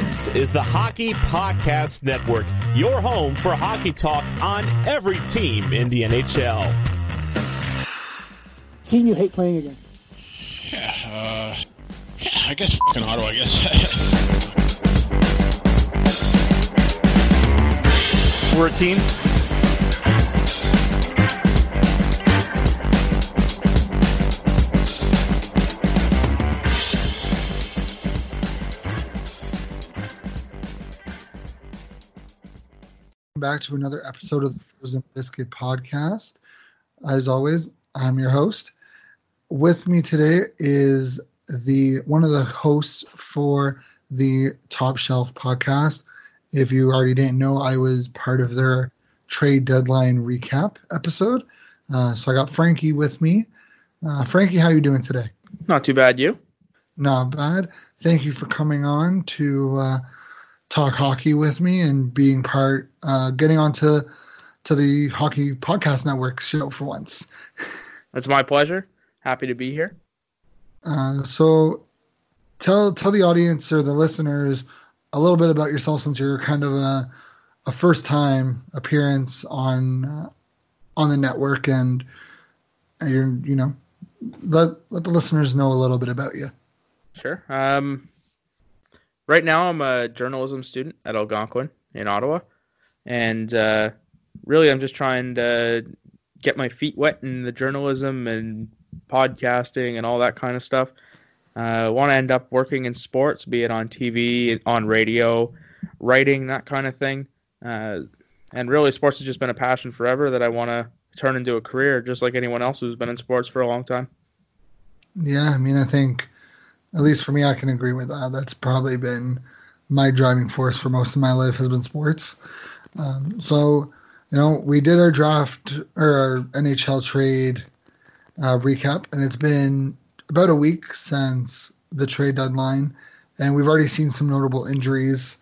This is the Hockey Podcast Network, your home for hockey talk on every team in the NHL. Seeing you hate playing again. Yeah, I guess fucking Ottawa, I guess. We're a team. Back to another episode of the Frozen Biscuit Podcast. As always, I'm your host. With me today is one of the hosts for the Top Shelf podcast. If you already didn't know, I was part of their trade deadline recap episode. So I got Frankie with me. Frankie, how you doing today? Not too bad, you? Not bad. Thank you for coming on to talk hockey with me and being part, getting onto to the Hockey Podcast Network show for once. That's my pleasure. Happy to be here. So tell the audience or the listeners a little bit about yourself, since you're kind of a first time appearance on the network, and let the listeners know a little bit about you. Sure. Right now, I'm a journalism student at Algonquin in Ottawa, and really I'm just trying to get my feet wet in the journalism and podcasting and all that kind of stuff. I want to end up working in sports, be it on TV, on radio, writing, that kind of thing. And really, sports has just been a passion forever that I want to turn into a career, just like anyone else who's been in sports for a long time. Yeah, I mean, I think... At least for me, I can agree with that. That's probably been my driving force for most of my life, has been sports. So, we did our draft or our NHL trade recap, and it's been about a week since the trade deadline, and we've already seen some notable injuries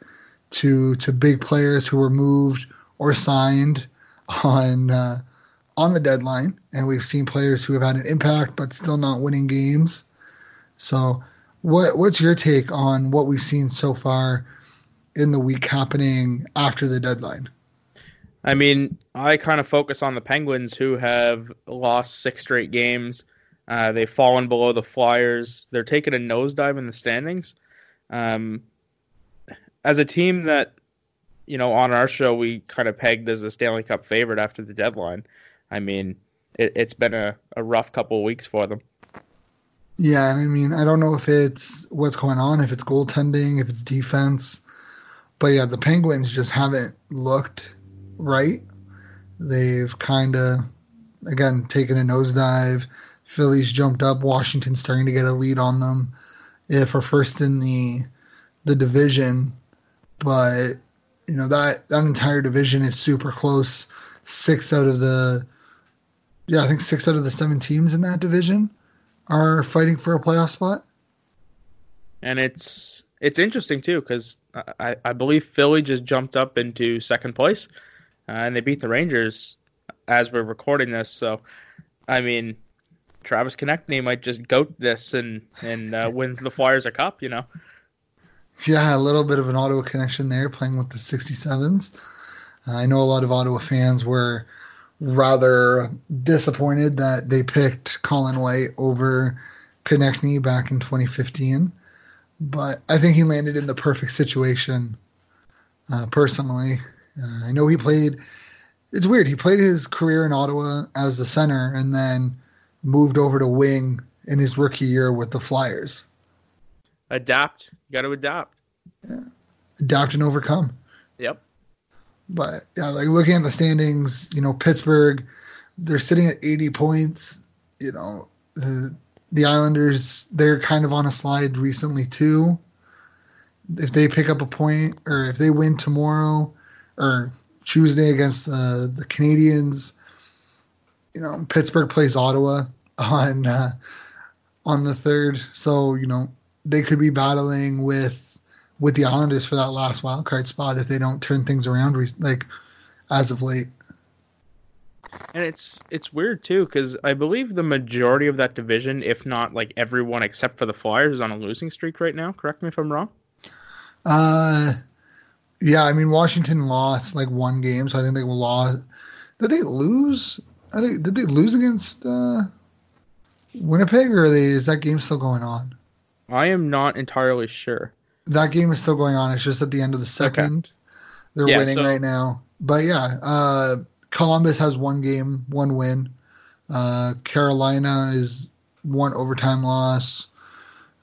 to big players who were moved or signed on the deadline, and we've seen players who have had an impact but still not winning games. So, What's your take on what we've seen so far in the week happening after the deadline? I mean, I kind of focus on the Penguins, who have lost 6 straight games. They've fallen below the Flyers. They're taking a nosedive in the standings. As a team that, on our show, we kind of pegged as the Stanley Cup favorite after the deadline. I mean, it's been a rough couple of weeks for them. Yeah, and I mean, I don't know if it's what's going on, if it's goaltending, if it's defense. But yeah, the Penguins just haven't looked right. They've kind of, again, taken a nosedive. Philly's jumped up. Washington's starting to get a lead on them. If we're first in the division. But, that entire division is super close. Six out of the 7 teams in that division are fighting for a playoff spot. And it's interesting, too, because I believe Philly just jumped up into second place, and they beat the Rangers as we're recording this. So, I mean, Travis Konecny might just goat this and win the Flyers a cup, Yeah, a little bit of an Ottawa connection there, playing with the 67s. I know a lot of Ottawa fans were rather disappointed that they picked Colin White over Konecny back in 2015, but I think he landed in the perfect situation. Personally, I know he played. It's weird. He played his career in Ottawa as the center and then moved over to wing in his rookie year with the Flyers. Adapt. You got to adapt. Yeah. Adapt and overcome. Yep. But yeah, like looking at the standings, Pittsburgh, they're sitting at 80 points. The Islanders, they're kind of on a slide recently too. If they pick up a point, or if they win tomorrow or Tuesday against the Canadiens, Pittsburgh plays Ottawa on the 3rd, so they could be battling with the Islanders for that last wild card spot if they don't turn things around as of late. And it's weird too, because I believe the majority of that division, if not everyone except for the Flyers, is on a losing streak right now. Correct me if I'm wrong. Yeah, I mean, Washington lost like one game, so I think they will lose. Did they lose? Did they lose against Winnipeg, or is that game still going on? I am not entirely sure. That game is still going on. It's just at the end of the second. Okay. They're winning right now. But yeah, Columbus has one game, one win. Carolina is one overtime loss.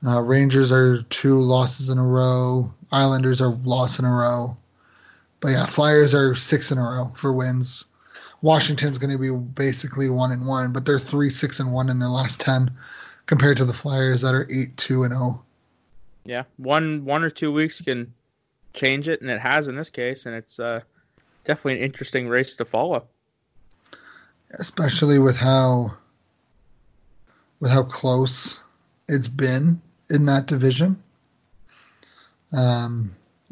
Rangers are two losses in a row. Islanders are lost in a row. But yeah, Flyers are six in a row for wins. Washington's going to be basically 1-1, but they're 3-6-1 in their last 10 compared to the Flyers that are 8-2-0. Yeah, one or two weeks can change it, and it has in this case, and it's definitely an interesting race to follow. Especially with how close it's been in that division. You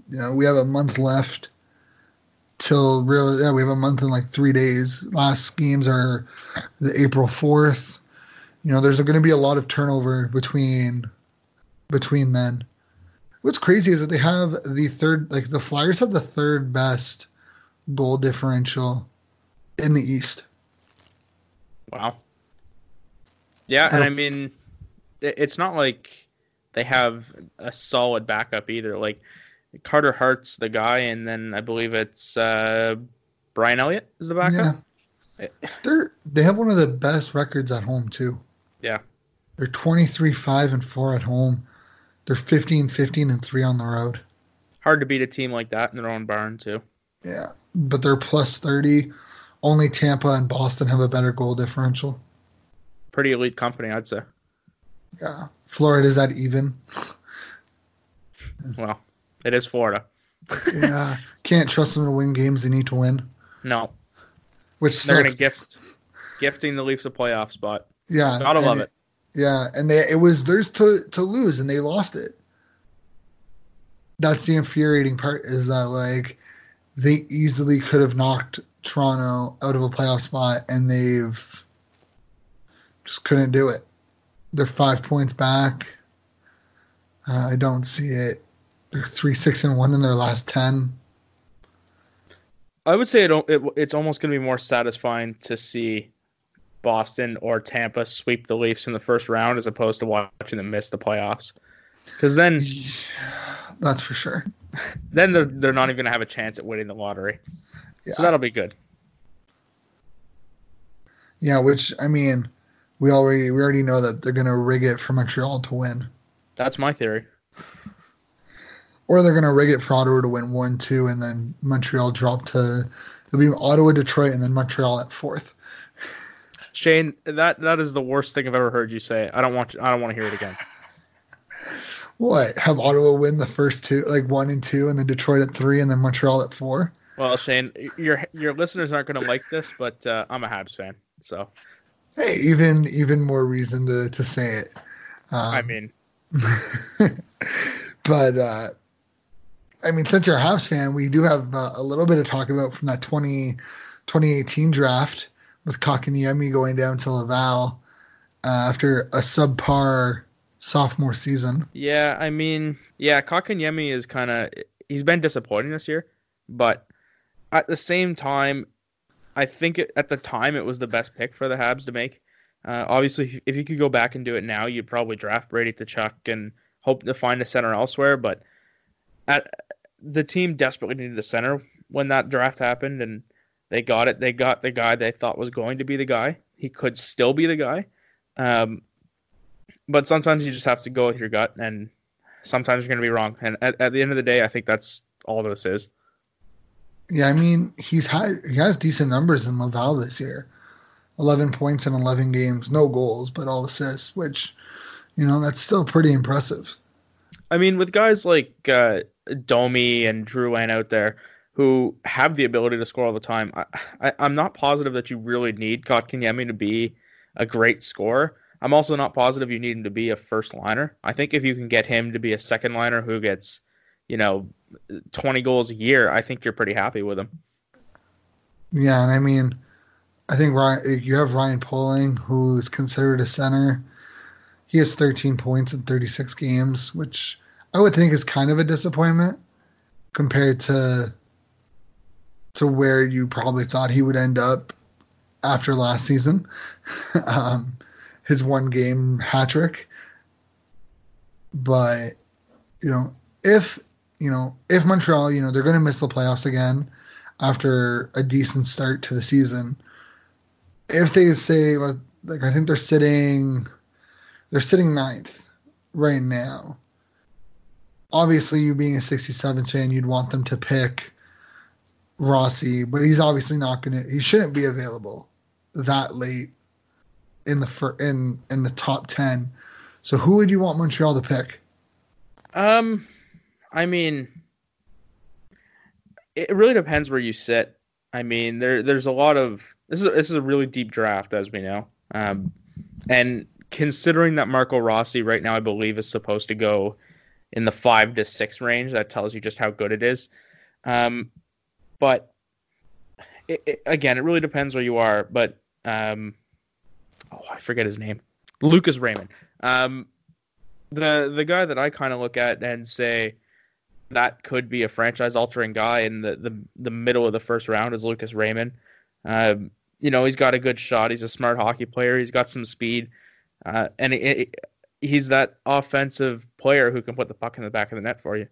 know, we have a month left till really. Yeah, we have a month and like 3 days. Last games are the April 4th. You know, there's going to be a lot of turnover between then. What's crazy is that they have the Flyers have the third best goal differential in the East. Wow. Yeah, and I mean, it's not like they have a solid backup either. Like, Carter Hart's the guy, and then I believe it's Brian Elliott is the backup. Yeah. They have one of the best records at home, too. Yeah. They're 23-5-4 at home. They're 15-15-3 on the road. Hard to beat a team like that in their own barn, too. Yeah, but they're plus 30. Only Tampa and Boston have a better goal differential. Pretty elite company, I'd say. Yeah. Florida's at even. Well, it is Florida. Yeah. Can't trust them to win games they need to win. No. Which sucks. They're going to gifting the Leafs a playoff spot. Yeah. Gotta love it. Yeah, and it was theirs to lose, and they lost it. That's the infuriating part, is that like they easily could have knocked Toronto out of a playoff spot, and they've just couldn't do it. They're 5 points back. I don't see it. They're 3-6-1 in their last 10. I would say it's almost going to be more satisfying to see Boston or Tampa sweep the Leafs in the first round as opposed to watching them miss the playoffs. Because then... Yeah, that's for sure. Then they're not even going to have a chance at winning the lottery. Yeah. So that'll be good. Yeah, which, I mean, we already know that they're going to rig it for Montreal to win. That's my theory. Or they're going to rig it for Ottawa to win 1-2, and then Montreal drop to... It'll be Ottawa, Detroit, and then Montreal at 4th. Shane, that is the worst thing I've ever heard you say. I don't want to hear it again. What? Have Ottawa win the first two, like 1 and 2, and then Detroit at 3, and then Montreal at 4? Well, Shane, your listeners aren't going to like this, but I'm a Habs fan, so. Hey, even more reason to say it. I mean, but I mean, since you're a Habs fan, we do have a little bit of talk about from that 2018 draft. With Kotkaniemi going down to Laval after a subpar sophomore season. Yeah, I mean, Kotkaniemi is kind of... He's been disappointing this year, but at the same time, I think at the time it was the best pick for the Habs to make. Obviously, if you could go back and do it now, you'd probably draft Brady Kachuk and hope to find a center elsewhere, but the team desperately needed a center when that draft happened, and they got it. They got the guy they thought was going to be the guy. He could still be the guy. But sometimes you just have to go with your gut, and sometimes you're going to be wrong. And at the end of the day, I think that's all this is. Yeah, I mean, he has decent numbers in Laval this year. 11 points in 11 games, no goals, but all assists, which, you know, that's still pretty impressive. I mean, with guys like Domi and Drouin out there, who have the ability to score all the time, I'm not positive that you really need Kotkaniemi to be a great scorer. I'm also not positive you need him to be a first liner. I think if you can get him to be a second liner who gets, you know, 20 goals a year, I think you're pretty happy with him. Yeah, and I mean, I think you have Ryan Poling, who's considered a center. He has 13 points in 36 games, which I would think is kind of a disappointment compared to where you probably thought he would end up after last season. His one game hat trick. But, you know, if Montreal, you know, they're going to miss the playoffs again after a decent start to the season. If they say, like I think they're sitting ninth right now. Obviously, you being a 67 fan, you'd want them to pick Rossi, but he's obviously not going to. He shouldn't be available that late in the top 10. So, who would you want Montreal to pick? I mean, it really depends where you sit. I mean, there's a lot of this is a really deep draft, as we know, and considering that Marco Rossi right now, I believe, is supposed to go in the 5 to 6 range, that tells you just how good it is. But it, again, it really depends where you are. But I forget his name, Lucas Raymond, the guy that I kind of look at and say that could be a franchise-altering guy in the middle of the first round is Lucas Raymond. You know, he's got a good shot. He's a smart hockey player. He's got some speed. And he's that offensive player who can put the puck in the back of the net for you.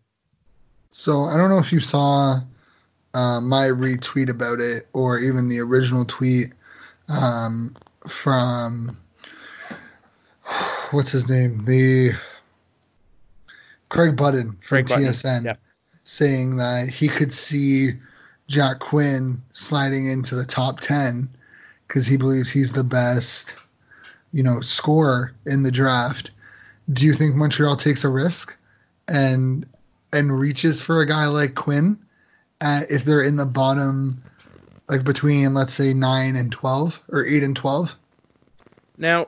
So I don't know if you saw my retweet about it or even the original tweet from – what's his name? The – Craig Button from TSN, yeah, saying that he could see Jack Quinn sliding into the top 10 because he believes he's the best, you know, scorer in the draft. Do you think Montreal takes a risk and reaches for a guy like Quinn if they're in the bottom, like between, let's say, 9 and 12 or 8 and 12? Now,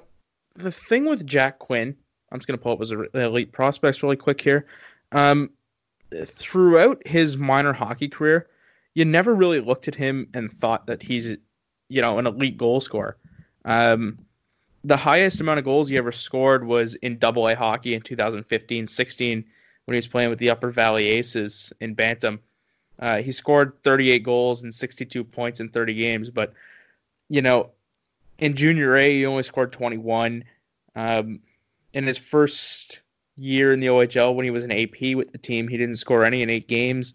the thing with Jack Quinn, I'm just going to pull up his elite prospects really quick here. Throughout his minor hockey career, you never really looked at him and thought that he's, you know, an elite goal scorer. The highest amount of goals he ever scored was in AA hockey in 2015-16 when he was playing with the Upper Valley Aces in Bantam. He scored 38 goals and 62 points in 30 games. But, you know, in Junior A, he only scored 21. In his first year in the OHL, when he was an AP with the team, he didn't score any in 8 games.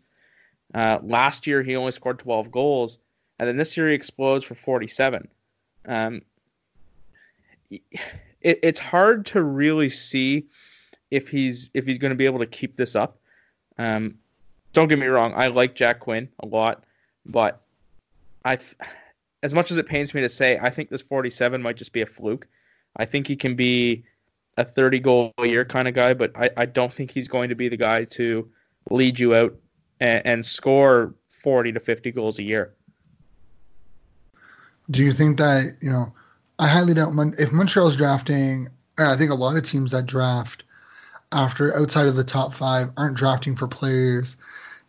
Last year, he only scored 12 goals. And then this year, he explodes for 47. It's hard to really see if he's going to be able to keep this up. Don't get me wrong. I like Jack Quinn a lot. But as much as it pains me to say, I think this 47 might just be a fluke. I think he can be a 30-goal a year kind of guy, but I don't think he's going to be the guy to lead you out and score 40 to 50 goals a year. Do you think that, you know, I highly doubt if Montreal's drafting, and I think a lot of teams that draft after outside of the top 5 aren't drafting for players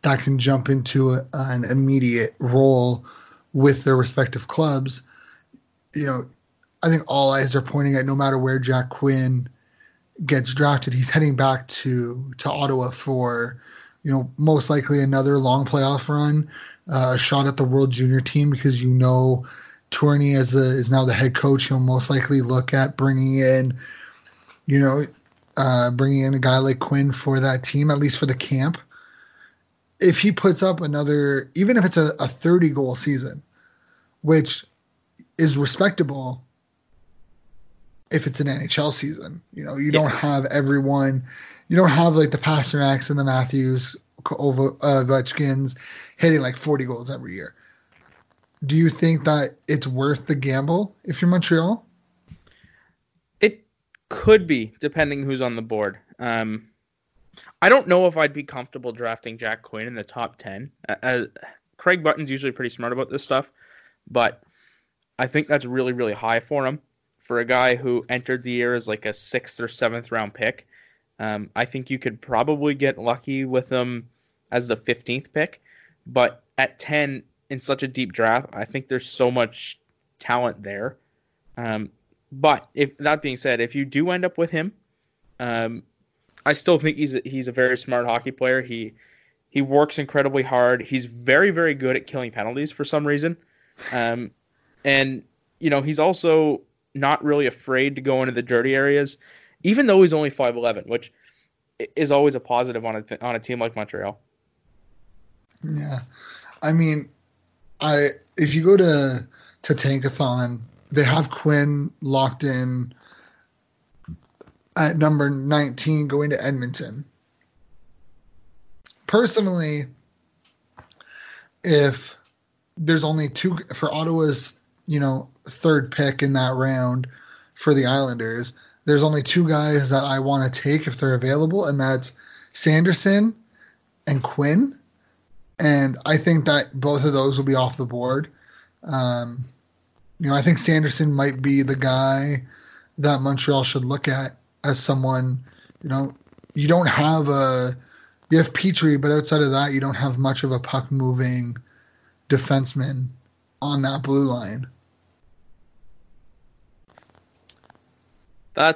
that can jump into an immediate role with their respective clubs. You know, I think all eyes are pointing at no matter where Jack Quinn gets drafted, he's heading back to Ottawa for, you know, most likely another long playoff run, a shot at the World Junior team because, you know, Tourney is now the head coach. He'll most likely look at bringing in a guy like Quinn for that team, at least for the camp. If he puts up another, even if it's a 30-goal season, which is respectable, if it's an NHL season, you know, you don't have everyone, you don't have like the Pasternaks and the Matthews, Ovechkins hitting like 40 goals every year. Do you think that it's worth the gamble if you're Montreal? It could be, depending who's on the board. I don't know if I'd be comfortable drafting Jack Quinn in the top 10. Craig Button's usually pretty smart about this stuff, but I think that's really, really high for him. For a guy who entered the year as like a 6th or 7th round pick, I think you could probably get lucky with him as the 15th pick. But at 10 in such a deep draft, I think there's so much talent there. But if that being said, if you do end up with him, I still think he's a very smart hockey player. He works incredibly hard. He's very, very good at killing penalties for some reason. And, you know, he's also not really afraid to go into the dirty areas, even though he's only 5'11", which is always a positive on a team like Montreal. Yeah. I mean, if you go to Tankathon, they have Quinn locked in at number 19 going to Edmonton. Personally, if there's only two for Ottawa's, third pick in that round for the Islanders, there's only two guys that I want to take if they're available, and that's Sanderson and Quinn. And I think that both of those will be off the board. I think Sanderson might be the guy that Montreal should look at as someone, you don't have you have Petrie, but outside of that, you don't have much of a puck-moving defenseman on that blue line. A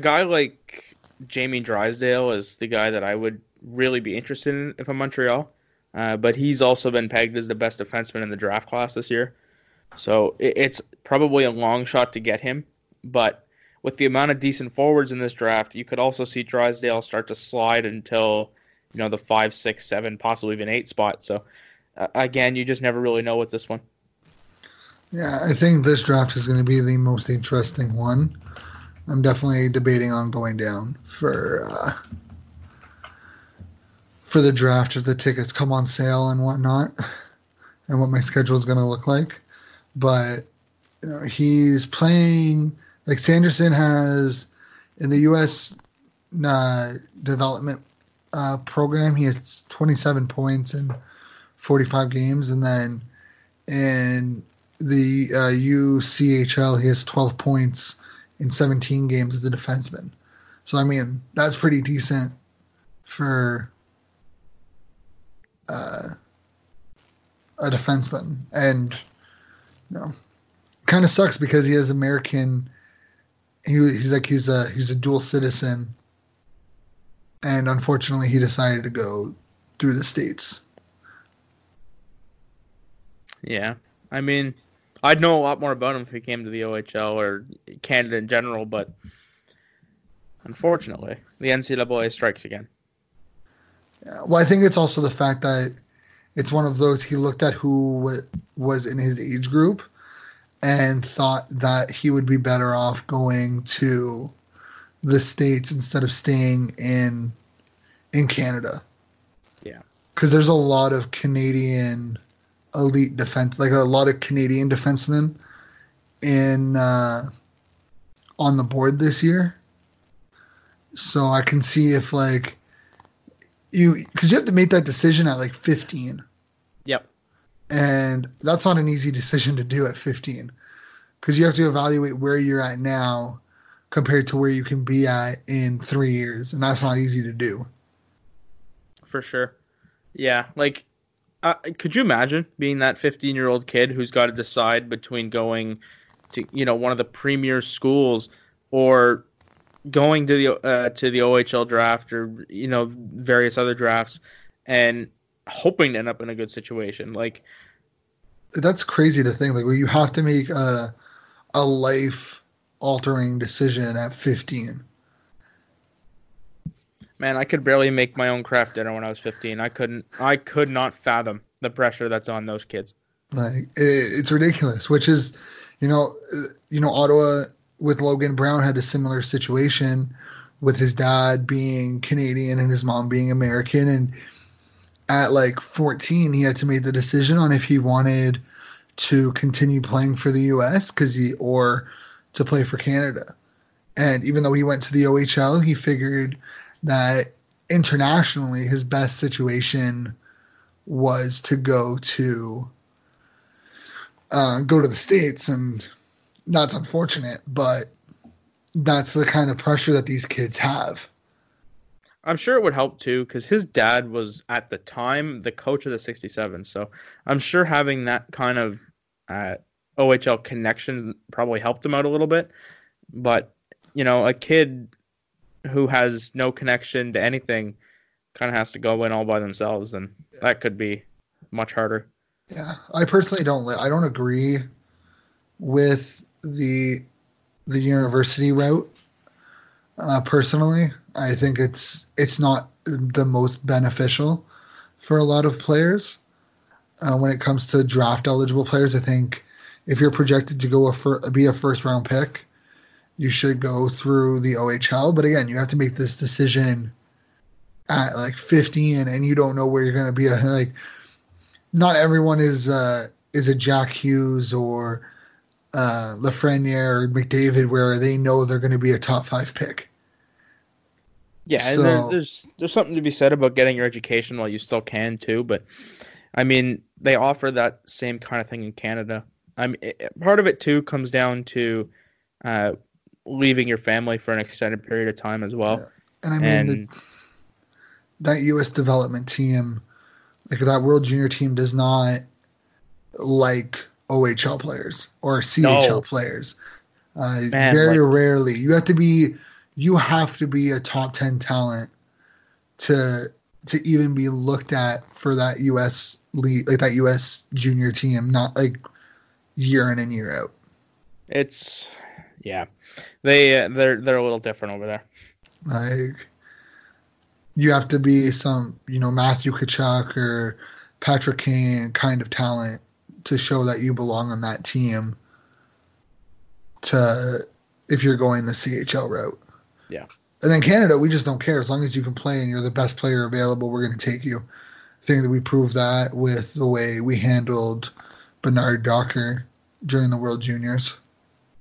guy like Jamie Drysdale is the guy that I would really be interested in if I'm Montreal, but he's also been pegged as the best defenseman in the draft class this year. So it's probably a long shot to get him, but with the amount of decent forwards in this draft, you could also see Drysdale start to slide until, the 5, 6, 7, possibly even 8 spot. So, again, you just never really know with this one. Yeah, I think this draft is going to be the most interesting one. I'm definitely debating on going down for the draft if the tickets come on sale and whatnot, and what my schedule is going to look like. But he's playing. Like Sanderson has, in the U.S. Development program, he has 27 points in 45 games. And then in the UCHL, he has 12 points in 17 games as a defenseman. So, I mean, that's pretty decent for a defenseman. And, kind of sucks because he is American. He's a dual citizen, and unfortunately, he decided to go through the States. Yeah, I mean, I'd know a lot more about him if he came to the OHL or Canada in general, but unfortunately, the NCAA strikes again. Yeah, well, I think it's also the fact that it's one of those he looked at who was in his age group and thought that he would be better off going to the States instead of staying in Canada. Yeah. Because there's a lot of Canadian elite defense, like a lot of Canadian defensemen on the board this year. So I can see if because you have to make that decision at 15. Yep. And that's not an easy decision to do at 15 because you have to evaluate where you're at now compared to where you can be at in 3 years. And that's not easy to do. For sure. Yeah. Could you imagine being that 15-year-old kid who's got to decide between going to, one of the premier schools or going to the OHL draft or, various other drafts and hoping to end up in a good situation. That's crazy to think. You have to make a life altering decision at 15. Man, I could barely make my own craft dinner when I was 15. I could not fathom the pressure that's on those kids. It's ridiculous, which is, Ottawa with Logan Brown had a similar situation with his dad being Canadian and his mom being American, and at 14, he had to make the decision on if he wanted to continue playing for the U.S. or to play for Canada. And even though he went to the OHL, he figured that internationally his best situation was to go to the States. And that's unfortunate, but that's the kind of pressure that these kids have. I'm sure it would help, too, because his dad was, at the time, the coach of the 67. So I'm sure having that kind of OHL connection probably helped him out a little bit. But you know, a kid who has no connection to anything kind of has to go in all by themselves, and that could be much harder. Yeah, I personally don't agree with the university route. Personally, I think it's not the most beneficial for a lot of players. When it comes to draft eligible players, I think if you're projected to be a first round pick, you should go through the OHL. But again, you have to make this decision at like 15, and you don't know where you're going to be. Like, not everyone is a Jack Hughes or Lafreniere or McDavid, where they know they're going to be a top 5 pick. Yeah, so, and there's something to be said about getting your education while you still can too. But I mean, they offer that same kind of thing in Canada. I mean, part of it too comes down to leaving your family for an extended period of time as well. Yeah. And I mean, that U.S. development team, like that World Junior team, does not like OHL players or CHL players. Rarely. You have to be a top 10 talent to even be looked at for that U.S. league, like that U.S. junior team, not like year in and year out. It's they're a little different over there. Like, you have to be some, you know, Matthew Tkachuk or Patrick Kane kind of talent to show that you belong on that team if you're going the CHL route. Yeah. And then Canada, we just don't care. As long as you can play and you're the best player available, we're going to take you. I think that we proved that with the way we handled Bernard Docker during the World Juniors.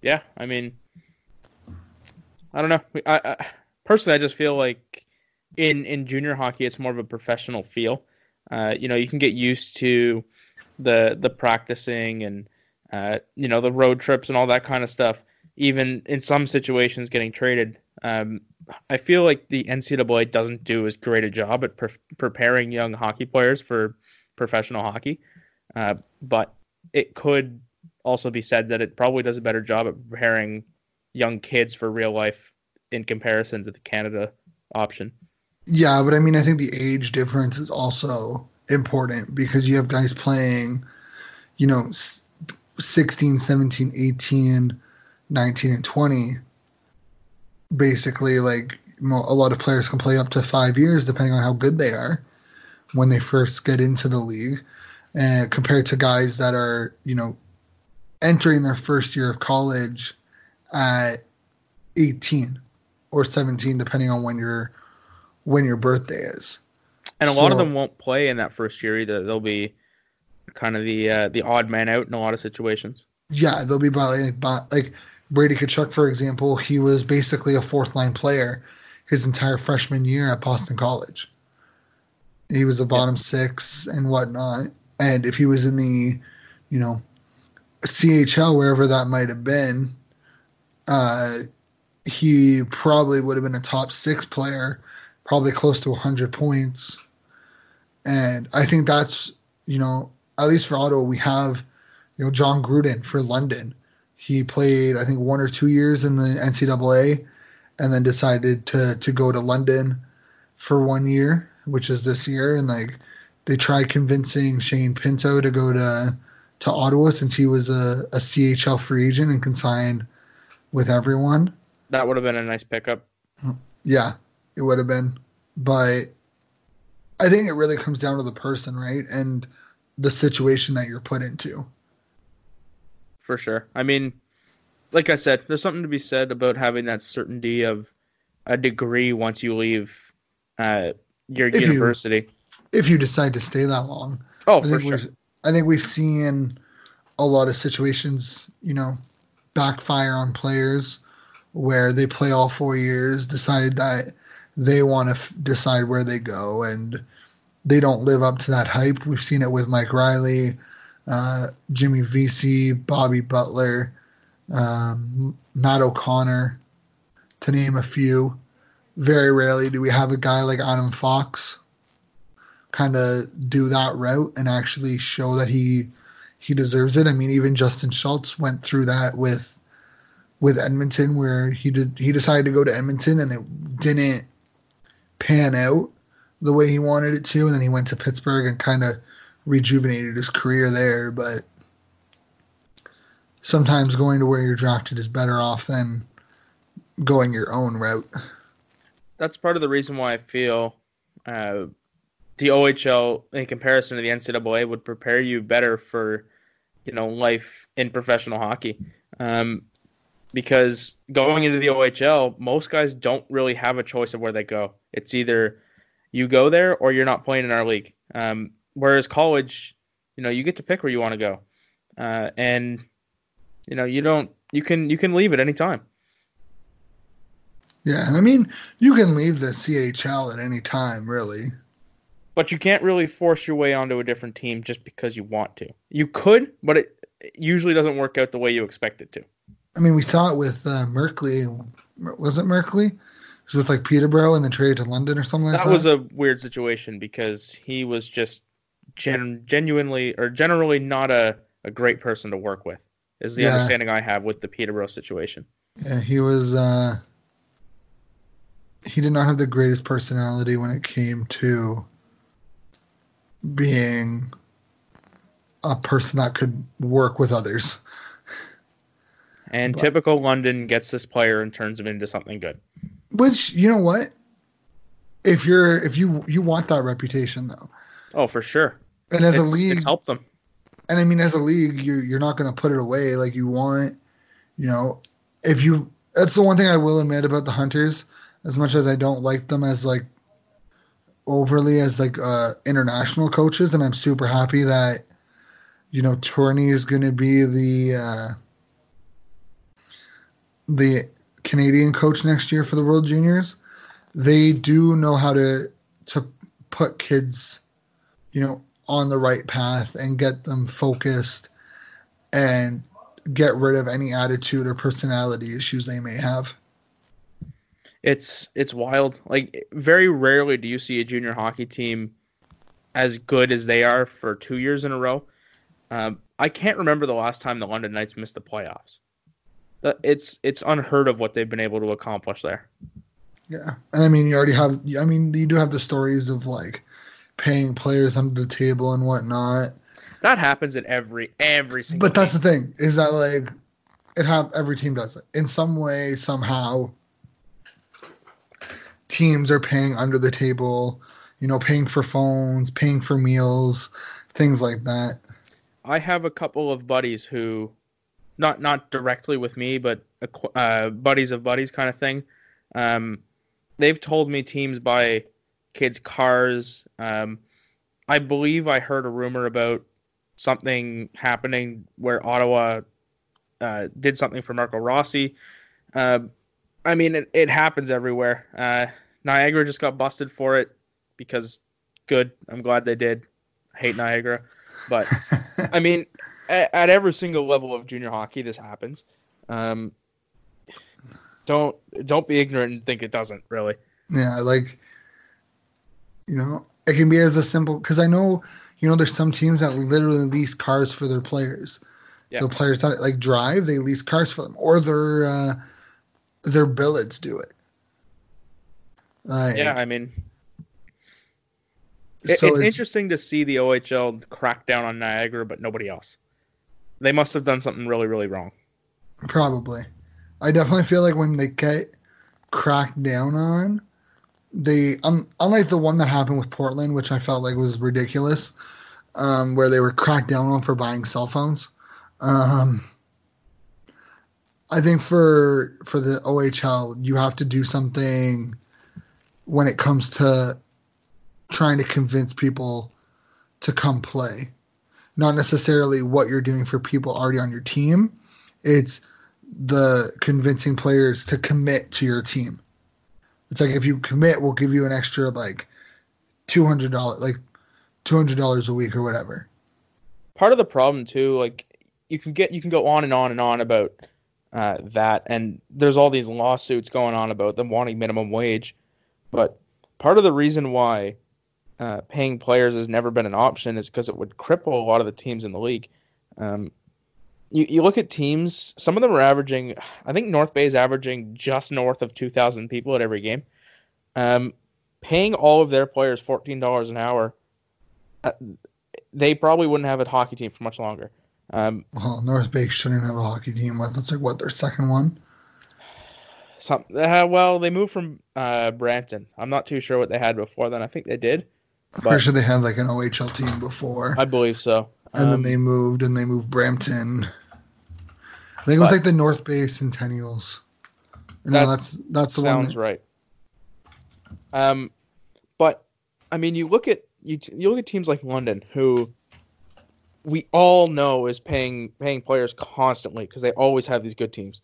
Yeah, I mean, I don't know. I personally, I just feel like in junior hockey, it's more of a professional feel. You know, you can get used to the practicing and, you know, the road trips and all that kind of stuff, even in some situations getting traded. I feel like the NCAA doesn't do as great a job at preparing young hockey players for professional hockey. But it could also be said that it probably does a better job at preparing young kids for real life in comparison to the Canada option. Yeah, but I mean, I think the age difference is also important because you have guys playing, you know, 16, 17, 18, 19, and 20. Basically, like, a lot of players can play up to 5 years depending on how good they are when they first get into the league, compared to guys that are, you know, entering their first year of college at 18 or 17, depending on when your birthday is. And a lot of them won't play in that first year either. They'll be kind of the odd man out in a lot of situations. Yeah, they'll be by Brady Kachuk, for example. He was basically a fourth-line player his entire freshman year at Boston College. He was a bottom six and whatnot. And if he was in the, you know, CHL, wherever that might have been, he probably would have been a top six player, probably close to 100 points. And I think that's, you know, at least for Ottawa, we have, you know, John Gruden for London. He played, I think, 1 or 2 years in the NCAA and then decided to go to London for 1 year, which is this year. And, like, they tried convincing Shane Pinto to go to Ottawa since he was a CHL free agent and consigned with everyone. That would have been a nice pickup. Yeah, it would have been. But I think it really comes down to the person, right? And the situation that you're put into. For sure. I mean, like I said, there's something to be said about having that certainty of a degree once you leave your university. If you decide to stay that long. Oh, for sure. I think we've seen a lot of situations, you know, backfire on players where they play all 4 years, decide that they want to decide where they go, and they don't live up to that hype. We've seen it with Mike Riley, Jimmy Vesey, Bobby Butler, Matt O'Connor, to name a few. Very rarely do we have a guy like Adam Fox kind of do that route and actually show that he deserves it. I mean, even Justin Schultz went through that with with Edmonton, where he decided to go to Edmonton and it didn't pan out the way he wanted it to, and then he went to Pittsburgh and kind of rejuvenated his career there. But sometimes going to where you're drafted is better off than going your own route. That's part of the reason why I feel the OHL, in comparison to the NCAA, would prepare you better for, you know, life in professional hockey. Because going into the OHL, most guys don't really have a choice of where they go. It's either you go there or you're not playing in our league. Whereas college, you know, you get to pick where you want to go. And, you know, you can leave at any time. Yeah, and I mean, you can leave the CHL at any time, really. But you can't really force your way onto a different team just because you want to. You could, but it usually doesn't work out the way you expect it to. I mean, we saw it with Merkley. Was it Merkley? It was with, like, Peterborough and then traded to London or something like that. That was a weird situation because he was just generally not a great person to work with, is the understanding I have with the Peterborough situation. Yeah, he was... he did not have the greatest personality when it came to being a person that could work with others. And but, typical London gets this player and turns him into something good. Which, you know what? If you want that reputation, though. Oh, for sure. And as a league, it's helped them. And I mean, as a league, you're not going to put it away. Like, you want, you know, that's the one thing I will admit about the Hunters. As much as I don't like them as, like, overly as, like, international coaches, and I'm super happy that, you know, Tourney is going to be the Canadian coach next year for the World Juniors. They do know how to put kids, you know, on the right path and get them focused and get rid of any attitude or personality issues they may have. It's wild. Like, very rarely do you see a junior hockey team as good as they are for 2 years in a row. I can't remember the last time the London Knights missed the playoffs. It's unheard of what they've been able to accomplish there. Yeah, and I mean, you do have the stories of, like, paying players under the table and whatnot. That happens in every single. But that's the thing, is that, like, every team does it in some way, somehow. Teams are paying under the table, you know, paying for phones, paying for meals, things like that. I have a couple of buddies who, not directly with me, but buddies of buddies kind of thing. They've told me teams buy kids cars. I believe I heard a rumor about something happening where Ottawa did something for Marco Rossi. I mean, it happens everywhere. Niagara just got busted for it because, good, I'm glad they did. I hate Niagara. But, I mean, at every single level of junior hockey, this happens. Don't be ignorant and think it doesn't, really. Yeah, like, you know, it can be as a simple... Because I know, you know, there's some teams that literally lease cars for their players. Yeah. The players that, like, drive, they lease cars for them. Or their billets do it. Like, yeah, I mean, it's interesting to see the OHL crack down on Niagara, but nobody else. They must have done something really, really wrong. Probably. I definitely feel like when they get cracked down on, they unlike the one that happened with Portland, which I felt like was ridiculous, where they were cracked down on for buying cell phones. I think for the OHL, you have to do something when it comes to trying to convince people to come play. Not necessarily what you're doing for people already on your team. It's the convincing players to commit to your team. It's like, if you commit, we'll give you an extra, like, $200 a week or whatever. Part of the problem, too, like, you can go on and on and on about that, and there's all these lawsuits going on about them wanting minimum wage, but part of the reason why paying players has never been an option is because it would cripple a lot of the teams in the league. You look at teams, some of them are averaging, I think North Bay is averaging just north of 2,000 people at every game. Paying all of their players $14 an hour, they probably wouldn't have a hockey team for much longer. Well, North Bay shouldn't have a hockey team. That's like, what, their second one? They moved from Brampton. I'm not too sure what they had before then. I think they did. I'm pretty sure they had like an OHL team before. I believe so. And then they moved Brampton. I think it was like the North Bay Centennials. No, that's the one. Sounds right. But I mean, you look at teams like London, who we all know is paying players constantly because they always have these good teams.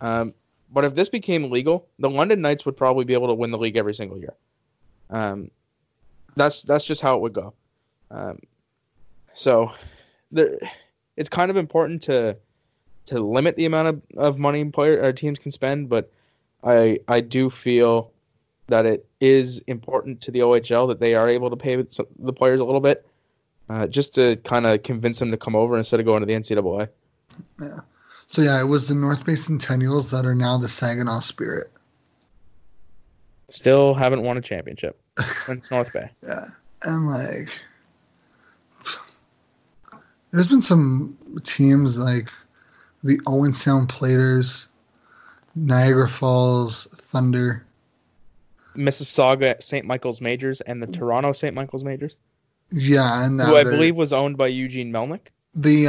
But if this became legal, the London Knights would probably be able to win the league every single year. That's just how it would go. So it's kind of important to limit the amount of money teams can spend, but I do feel that it is important to the OHL that they are able to pay the players a little bit just to kind of convince them to come over instead of going to the NCAA. Yeah. So, yeah, it was the North Bay Centennials that are now the Saginaw Spirit. Still haven't won a championship since North Bay. Yeah, and like... There's been some teams like the Owen Sound Platers, Niagara Falls Thunder, Mississauga St. Michael's Majors, and the Toronto St. Michael's Majors. Yeah, and who I believe was owned by Eugene Melnick. The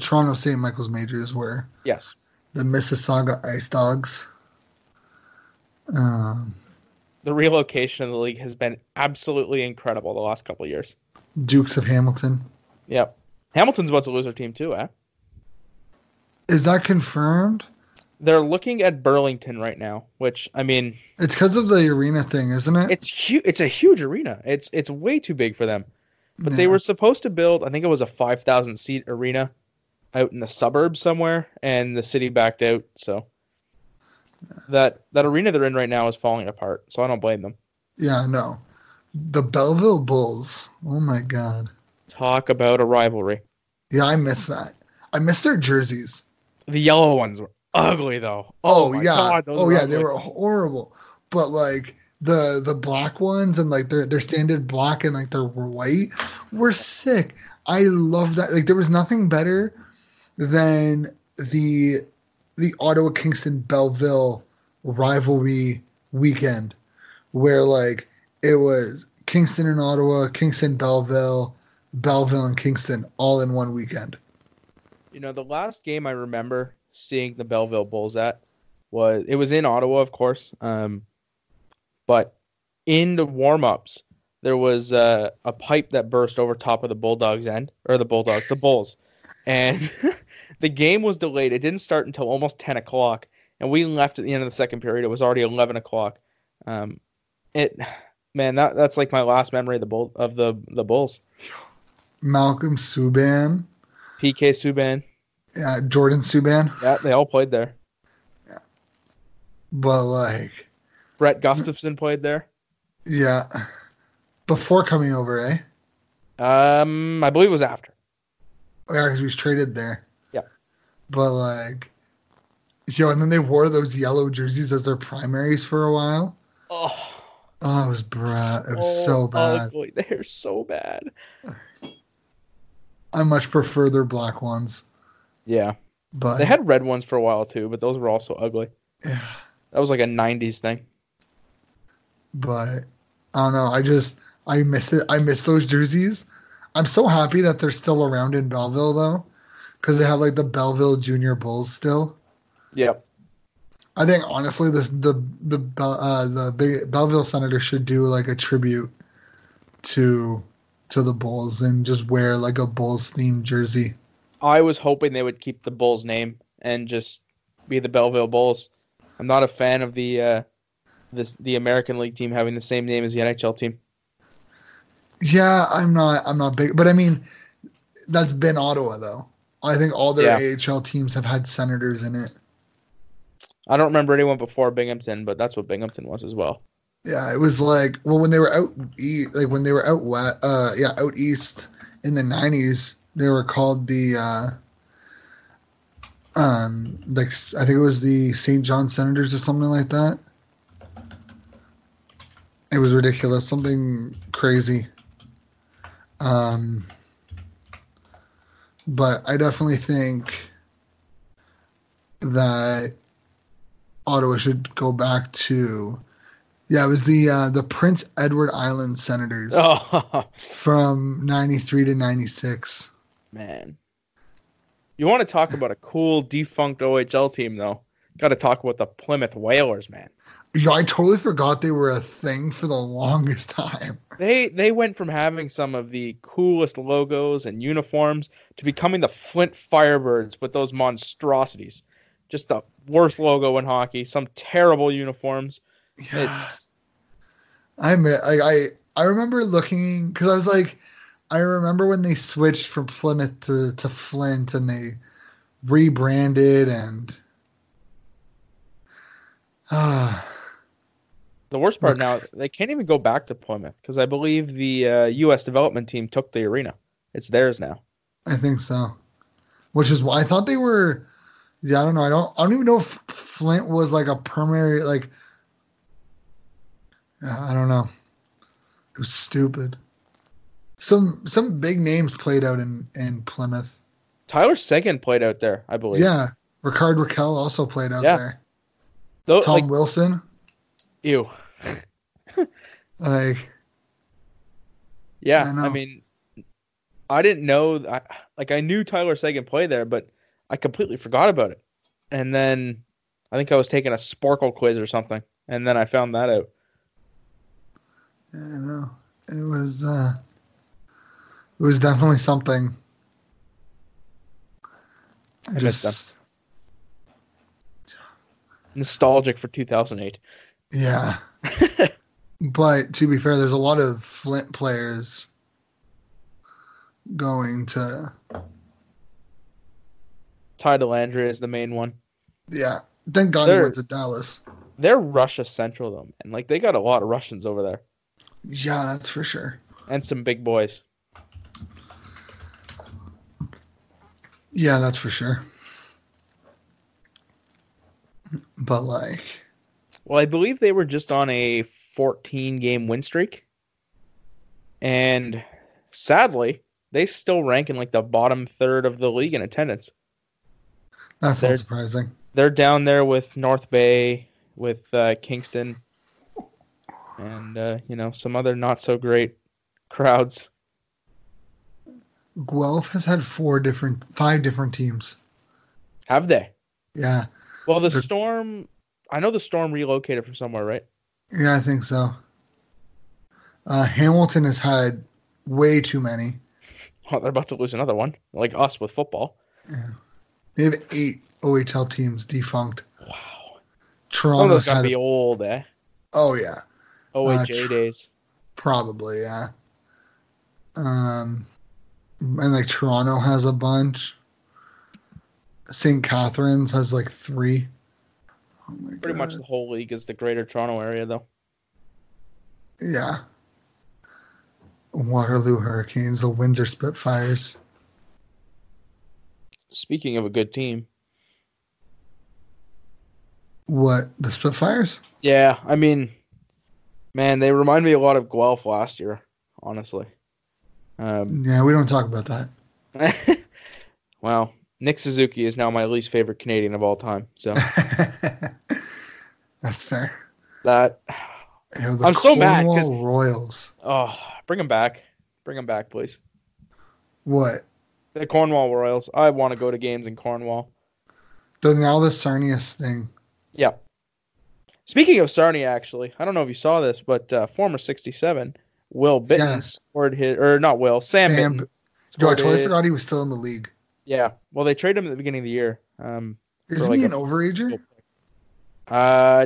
Toronto St. Michael's Majors were yes the Mississauga Ice Dogs. The relocation of the league has been absolutely incredible the last couple of years. Dukes of Hamilton. Yep. Hamilton's about to lose their team too, eh? Is that confirmed? They're looking at Burlington right now, which, I mean... It's because of the arena thing, isn't it? It's a huge arena. It's way too big for them. But They were supposed to build, I think it was a 5,000-seat arena out in the suburbs somewhere, and the city backed out, so... That arena they're in right now is falling apart, so I don't blame them. Yeah, no. The Belleville Bulls. Oh, my God. Talk about a rivalry. Yeah, I miss that. I miss their jerseys. The yellow ones were ugly, though. Oh, God, they were horrible. But, like, the black ones and, like, their standard black and, like, their white were sick. I love that. Like, there was nothing better than the Ottawa-Kingston-Belleville rivalry weekend where, like, it was Kingston and Ottawa, Kingston-Belleville, Belleville and Kingston all in one weekend. You know, the last game I remember seeing the Belleville Bulls at was in Ottawa, of course. But in the warm-ups, there was a pipe that burst over top of the Bulldogs' end, or the Bulls. And the game was delayed. It didn't start until almost 10 o'clock. And we left at the end of the second period. It was already 11 o'clock. That's like my last memory of the Bulls. Malcolm Subban, PK Subban, yeah, Jordan Subban, yeah, they all played there. Yeah, but like Brett Gustafson played there. Yeah, before coming over, eh? I believe it was after. Yeah, because he was traded there. Yeah, but like, yo, and then they wore those yellow jerseys as their primaries for a while. Oh, it was bad. It was so bad. Ugly. They're so bad. I much prefer their black ones. Yeah. But they had red ones for a while too, but those were also ugly. Yeah. That was like a 90s thing. But I don't know, I miss it. I miss those jerseys. I'm so happy that they're still around in Belleville though, cuz they have like the Belleville Junior Bulls still. Yep. I think honestly the Belleville Senators should do like a tribute to the Bulls and just wear like a Bulls themed jersey. I was hoping they would keep the Bulls name and just be the Belleville Bulls. I'm not a fan of the American League team having the same name as the NHL team. Yeah, I'm not big, but I mean that's been Ottawa though. I think all their AHL teams have had Senators in it. I don't remember anyone before Binghamton, but that's what Binghamton was as well. Yeah, it was like, well, when they were out east in the 90s, they were called the I think it was the St. John Senators or something like that. It was ridiculous, something crazy. But I definitely think that Ottawa should go back to, it was the Prince Edward Island Senators from 93 to 96. Man. You want to talk about a cool defunct OHL team, though. Got to talk about the Plymouth Whalers, man. Yeah, I totally forgot they were a thing for the longest time. They went from having some of the coolest logos and uniforms to becoming the Flint Firebirds with those monstrosities. Just the worst logo in hockey, some terrible uniforms. Yeah. I remember looking, because I was like, I remember when they switched from Plymouth to Flint and they rebranded and... The worst part now, they can't even go back to Plymouth because I believe the U.S. development team took the arena. It's theirs now. I think so. Which is why I thought they were. Yeah, I don't know. I don't even know if Flint was like a primary. Like, I don't know. It was stupid. Some big names played out in Plymouth. Tyler Seguin played out there, I believe. Yeah, Ricard Raquel also played out there. Tom Wilson. Ew. Yeah, I mean, I didn't know. I knew Tyler Seguin played there, but I completely forgot about it. And then I think I was taking a Sporkle quiz or something, and then I found that out. Yeah, I know. It was definitely something. I missed them. Nostalgic for 2008. Yeah. But to be fair, there's a lot of Flint players going to... Ty Delandria is the main one. Yeah. Thank God he went to Dallas. They're Russia Central, though, man. Like, they got a lot of Russians over there. Yeah, that's for sure. And some big boys. Yeah, that's for sure. But like... Well, I believe they were just on a 14-game win streak. And sadly, they still rank in like the bottom third of the league in attendance. That's not surprising. They're down there with North Bay, with Kingston, and some other not-so-great crowds. Guelph has had five different teams. Have they? Yeah. Well, I know the Storm relocated from somewhere, right? Yeah, I think so. Hamilton has had way too many. Well, they're about to lose another one, like us with football. Yeah. They have 8 OHL teams defunct. Wow. Toronto's got to be old, eh? Oh, yeah. OHA days. Probably, yeah. And, like, Toronto has a bunch. St. Catharines has like 3. Oh my God. Pretty much the whole league is the greater Toronto area, though. Yeah. Waterloo Hurricanes, the Windsor Spitfires. Speaking of a good team. What, the Spitfires? Yeah, I mean, man, they remind me a lot of Guelph last year, honestly. Yeah, we don't talk about that. Wow. Nick Suzuki is now my least favorite Canadian of all time. So that's fair. I'm so mad because Royals. Oh, bring them back! Bring them back, please. What? The Cornwall Royals. I want to go to games in Cornwall. The Sarnias thing. Yeah. Speaking of Sarnia, actually, I don't know if you saw this, but former 67 Will Bitton scored his, or not Will, Sam Bitton. I totally forgot he was still in the league. Yeah, well, they traded him at the beginning of the year. Isn't he an overager?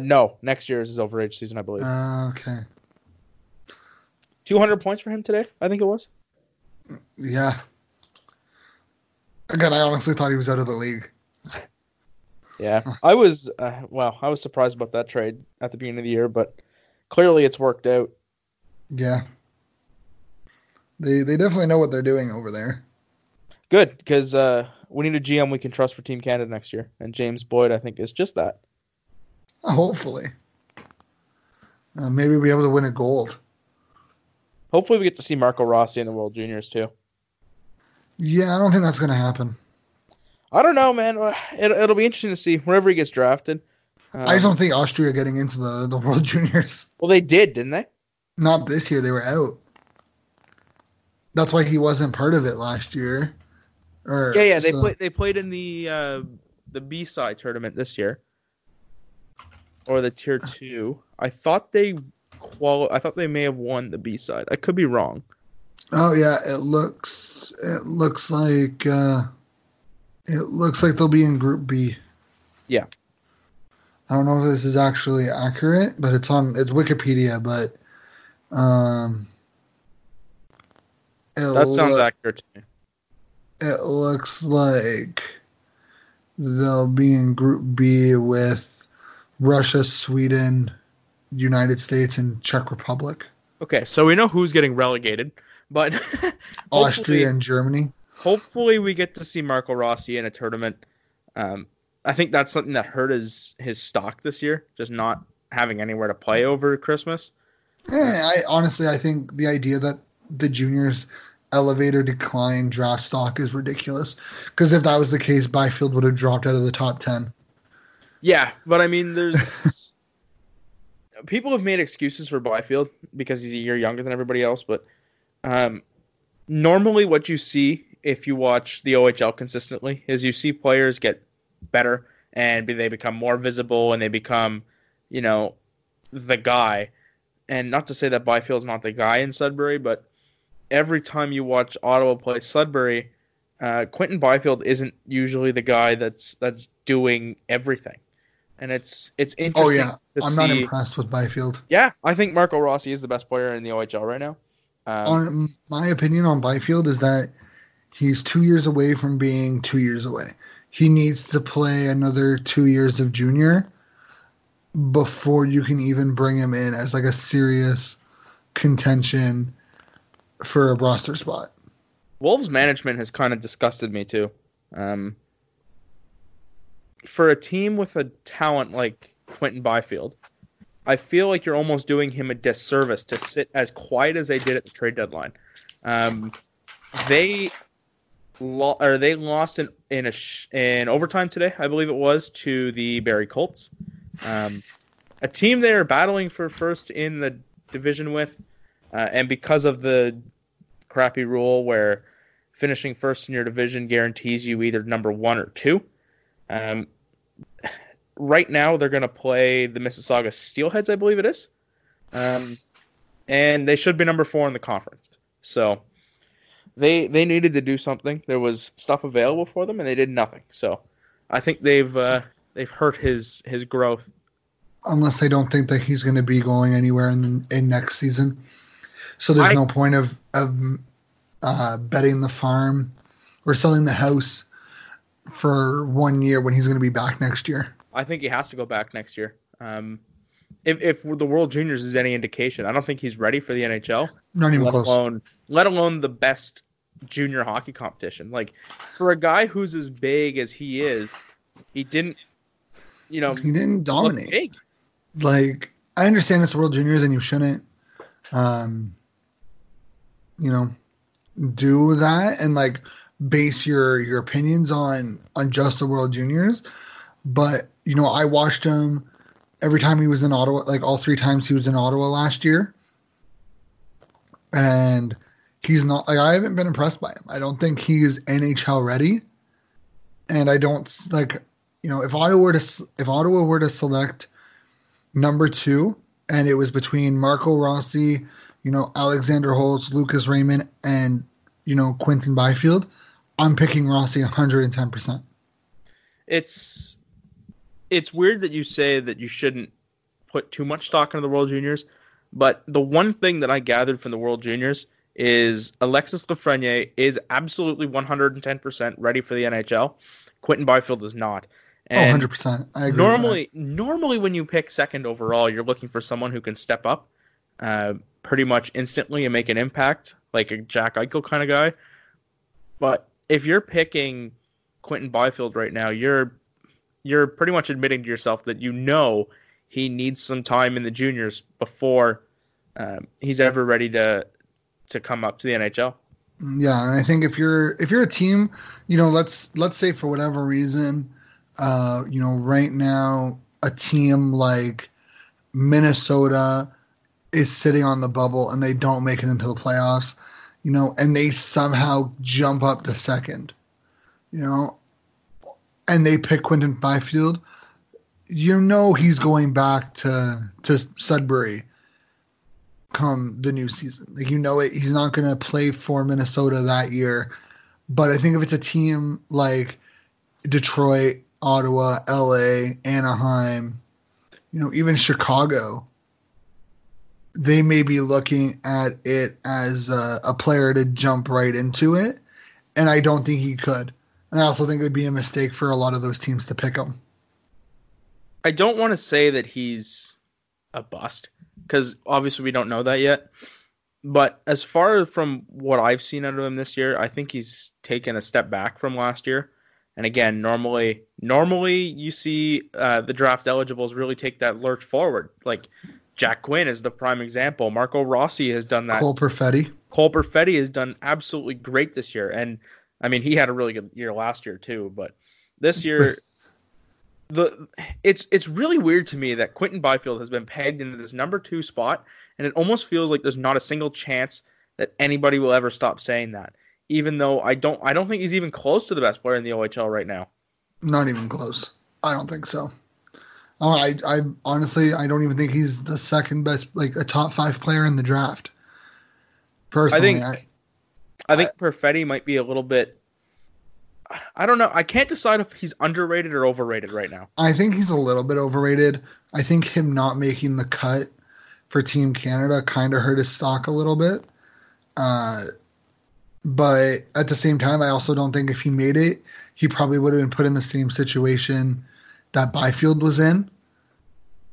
No, next year is his overage season, I believe. Okay. 200 points for him today, I think it was. Yeah. God, I honestly thought he was out of the league. Yeah, I was. I was surprised about that trade at the beginning of the year, but clearly it's worked out. Yeah. They definitely know what they're doing over there. Good, because We need a GM we can trust for Team Canada next year. And James Boyd, I think, is just that. Hopefully. Maybe we'll be able to win a gold. Hopefully we get to see Marco Rossi in the World Juniors, too. Yeah, I don't think that's going to happen. I don't know, man. It'll be interesting to see wherever he gets drafted. I just don't think Austria are getting into the World Juniors. Well, they did, didn't they? Not this year. They were out. That's why he wasn't part of it last year. Yeah. They played in the B-side tournament this year, or the Tier 2. I thought they may have won the B-side. I could be wrong. Oh yeah, it looks like they'll be in Group B. Yeah. I don't know if this is actually accurate, but it's Wikipedia. But sounds accurate to me. It looks like they'll be in Group B with Russia, Sweden, United States, and Czech Republic. Okay, so we know who's getting relegated, but Austria and Germany. Hopefully, we get to see Marco Rossi in a tournament. I think that's something that hurt his stock this year, just not having anywhere to play over Christmas. Yeah, I think the idea that the juniors elevator decline draft stock is ridiculous. Because if that was the case, Byfield would have dropped out of the top 10. Yeah, but I mean, there's people have made excuses for Byfield because he's a year younger than everybody else. But normally, what you see if you watch the OHL consistently is you see players get better and they become more visible and they become, you know, the guy. And not to say that Byfield's not the guy in Sudbury, but every time you watch Ottawa play Sudbury, Quentin Byfield isn't usually the guy that's doing everything. And it's interesting. Oh yeah, I'm not impressed with Byfield. Yeah, I think Marco Rossi is the best player in the OHL right now. My opinion on Byfield is that he's 2 years away from being 2 years away. He needs to play another 2 years of junior before you can even bring him in as like a serious contention for a roster spot. Wolves management has kind of disgusted me too. For a team with a talent like Quentin Byfield, I feel like you're almost doing him a disservice to sit as quiet as they did at the trade deadline. They lost in overtime today, I believe it was, to the Barrie Colts, a team they are battling for first in the division with, and because of the crappy rule where finishing first in your division guarantees you either number one or two. Right now they're going to play the Mississauga Steelheads, I believe it is, and they should be number four in the conference. So. They needed to do something. There was stuff available for them, and they did nothing. So I think they've hurt his growth. Unless they don't think that he's going to be going anywhere in next season. So there's no point of betting the farm or selling the house for 1 year when he's going to be back next year. I think he has to go back next year. If the World Juniors is any indication, I don't think he's ready for the NHL. Not even close. Let alone the best junior hockey competition. Like, for a guy who's as big as he is, he didn't dominate. Big. Like, I understand it's World Juniors and you shouldn't, do that and like base your opinions on just the World Juniors. But I watched him. Every time he was in Ottawa, like all three times he was in Ottawa last year. And he's not, like, I haven't been impressed by him. I don't think he is NHL ready. And I don't, like, if Ottawa were to select number two and it was between Marco Rossi, Alexander Holtz, Lucas Raymond, and, Quentin Byfield, I'm picking Rossi 110%. It's weird that you say that you shouldn't put too much stock into the World Juniors, but the one thing that I gathered from the World Juniors is Alexis Lafreniere is absolutely 110% ready for the NHL. Quentin Byfield is not. And 100%. I agree. Normally when you pick second overall, you're looking for someone who can step up pretty much instantly and make an impact, like a Jack Eichel kind of guy. But if you're picking Quentin Byfield right now, you're pretty much admitting to yourself that you know he needs some time in the juniors before he's ever ready to come up to the NHL. Yeah, and I think if you're a team, you know, let's say for whatever reason, you know, right now a team like Minnesota is sitting on the bubble and they don't make it into the playoffs, you know, and they somehow jump up to second, you know, and they pick Quentin Byfield, you know he's going back to Sudbury come the new season. Like, you know it, he's not going to play for Minnesota that year. But I think if it's a team like Detroit, Ottawa, LA, Anaheim, you know, even Chicago, they may be looking at it as a player to jump right into it. And I don't think he could. And I also think it would be a mistake for a lot of those teams to pick him. I don't want to say that he's a bust, because obviously we don't know that yet. But as far from what I've seen out of him this year, I think he's taken a step back from last year. And again, normally you see the draft eligibles really take that lurch forward. Like Jack Quinn is the prime example. Marco Rossi has done that. Cole Perfetti has done absolutely great this year. And, I mean, he had a really good year last year too. But this year... It's really weird to me that Quentin Byfield has been pegged into this number 2 spot, and it almost feels like there's not a single chance that anybody will ever stop saying that, even though I don't think he's even close to the best player in the OHL right now. Not even close. I don't think so. I honestly, I don't even think he's the second best, like a top 5 player in the draft. Personally, I think Perfetti might be a little bit. I don't know. I can't decide if he's underrated or overrated right now. I think he's a little bit overrated. I think him not making the cut for Team Canada kind of hurt his stock a little bit. But at the same time, I also don't think if he made it, he probably would have been put in the same situation that Byfield was in.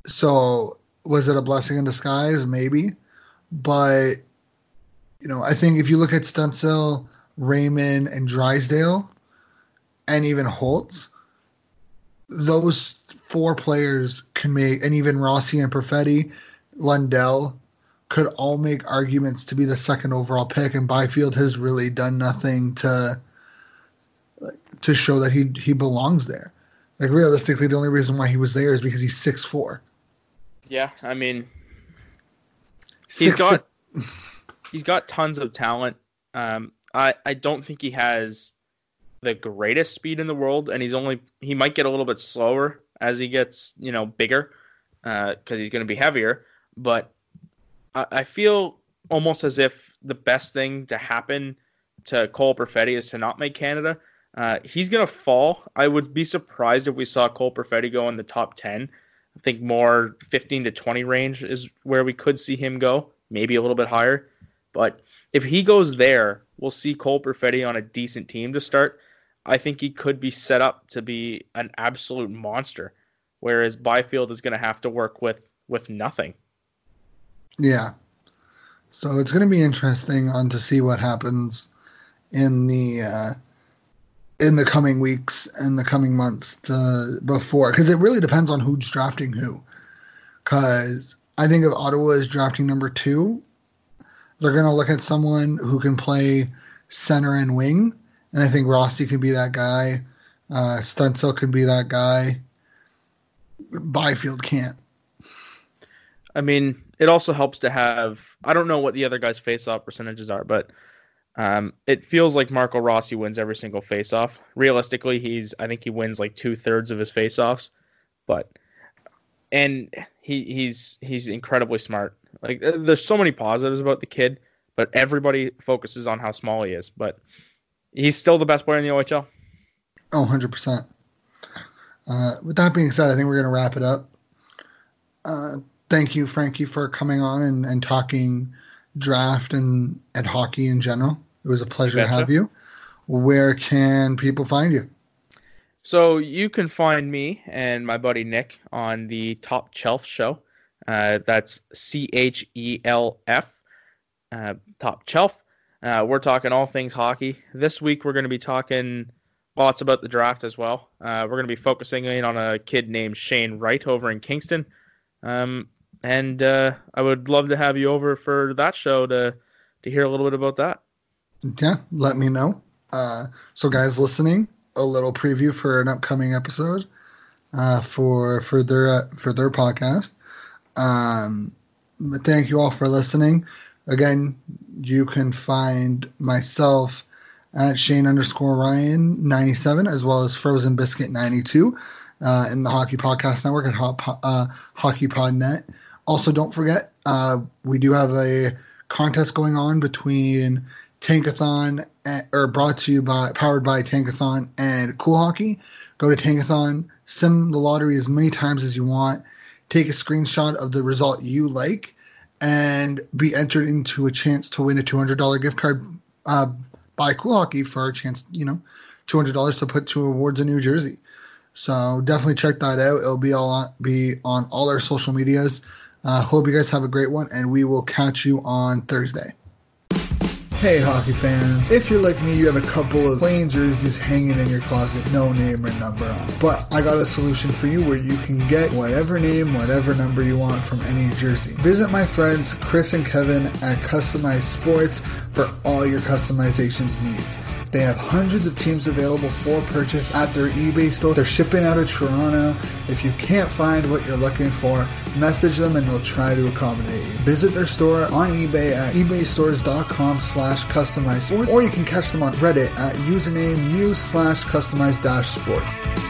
So was it a blessing in disguise? Maybe. But, you know, I think if you look at Stützle, Raymond, and Drysdale... and even Holtz, those 4 players can make, and even Rossi and Perfetti, Lundell, could all make arguments to be the second overall pick, and Byfield has really done nothing to show that he belongs there. Like, realistically, the only reason why he was there is because he's 6'4". Yeah, I mean, he's got tons of talent. I don't think he has the greatest speed in the world, and he might get a little bit slower as he gets, you know, bigger, because he's going to be heavier. But I feel almost as if the best thing to happen to Cole Perfetti is to not make Canada. He's going to fall. I would be surprised if we saw Cole Perfetti go in the top 10. I think more 15 to 20 range is where we could see him go, maybe a little bit higher. But if he goes there, we'll see Cole Perfetti on a decent team to start. I think he could be set up to be an absolute monster, whereas Byfield is going to have to work with nothing. Yeah. So it's going to be interesting on to see what happens in the coming weeks and the coming months before, because it really depends on who's drafting who. Because I think if Ottawa is drafting number 2, they're going to look at someone who can play center and wing. And I think Rossi can be that guy. Stützle can be that guy. Byfield can't. I mean, it also helps to have... I don't know what the other guys' face-off percentages are, but it feels like Marco Rossi wins every single face-off. Realistically, I think he wins like 2/3 of his face-offs. And he's incredibly smart. Like, there's so many positives about the kid, but everybody focuses on how small he is. But he's still the best player in the OHL. Oh, 100%. With that being said, I think we're going to wrap it up. Thank you, Frankie, for coming on and talking draft and hockey in general. It was a pleasure to have you. Where can people find you? So you can find me and my buddy Nick on the Top Shelf show. That's CHELF, Top Shelf. We're talking all things hockey. This week we're going to be talking lots about the draft as well. We're going to be focusing in on a kid named Shane Wright over in Kingston. And I would love to have you over for that show to hear a little bit about that. Yeah, let me know. So guys listening, a little preview for an upcoming episode for their podcast. But thank you all for listening. Again, you can find myself at Shane_Ryan97, as well as Frozen Biscuit 92, in the Hockey Podcast Network at HockeyPodNet. Also, don't forget, we do have a contest going on between Tankathon, powered by Tankathon and Cool Hockey. Go to Tankathon, sim the lottery as many times as you want, take a screenshot of the result you like, and be entered into a chance to win a $200 gift card by Cool Hockey for a chance, $200 to put to awards in New Jersey. So definitely check that out. It'll be on all our social medias. Hope you guys have a great one, and we will catch you on Thursday. Hey, hockey fans. If you're like me, you have a couple of plain jerseys hanging in your closet, no name or number on it. But I got a solution for you where you can get whatever name, whatever number you want from any jersey. Visit my friends Chris and Kevin at Customized Sports for all your customization needs. They have hundreds of teams available for purchase at their eBay store. They're shipping out of Toronto. If you can't find what you're looking for, message them and they'll try to accommodate you. Visit their store on eBay at ebaystores.com/customized, or you can catch them on Reddit at username u/customized-sports.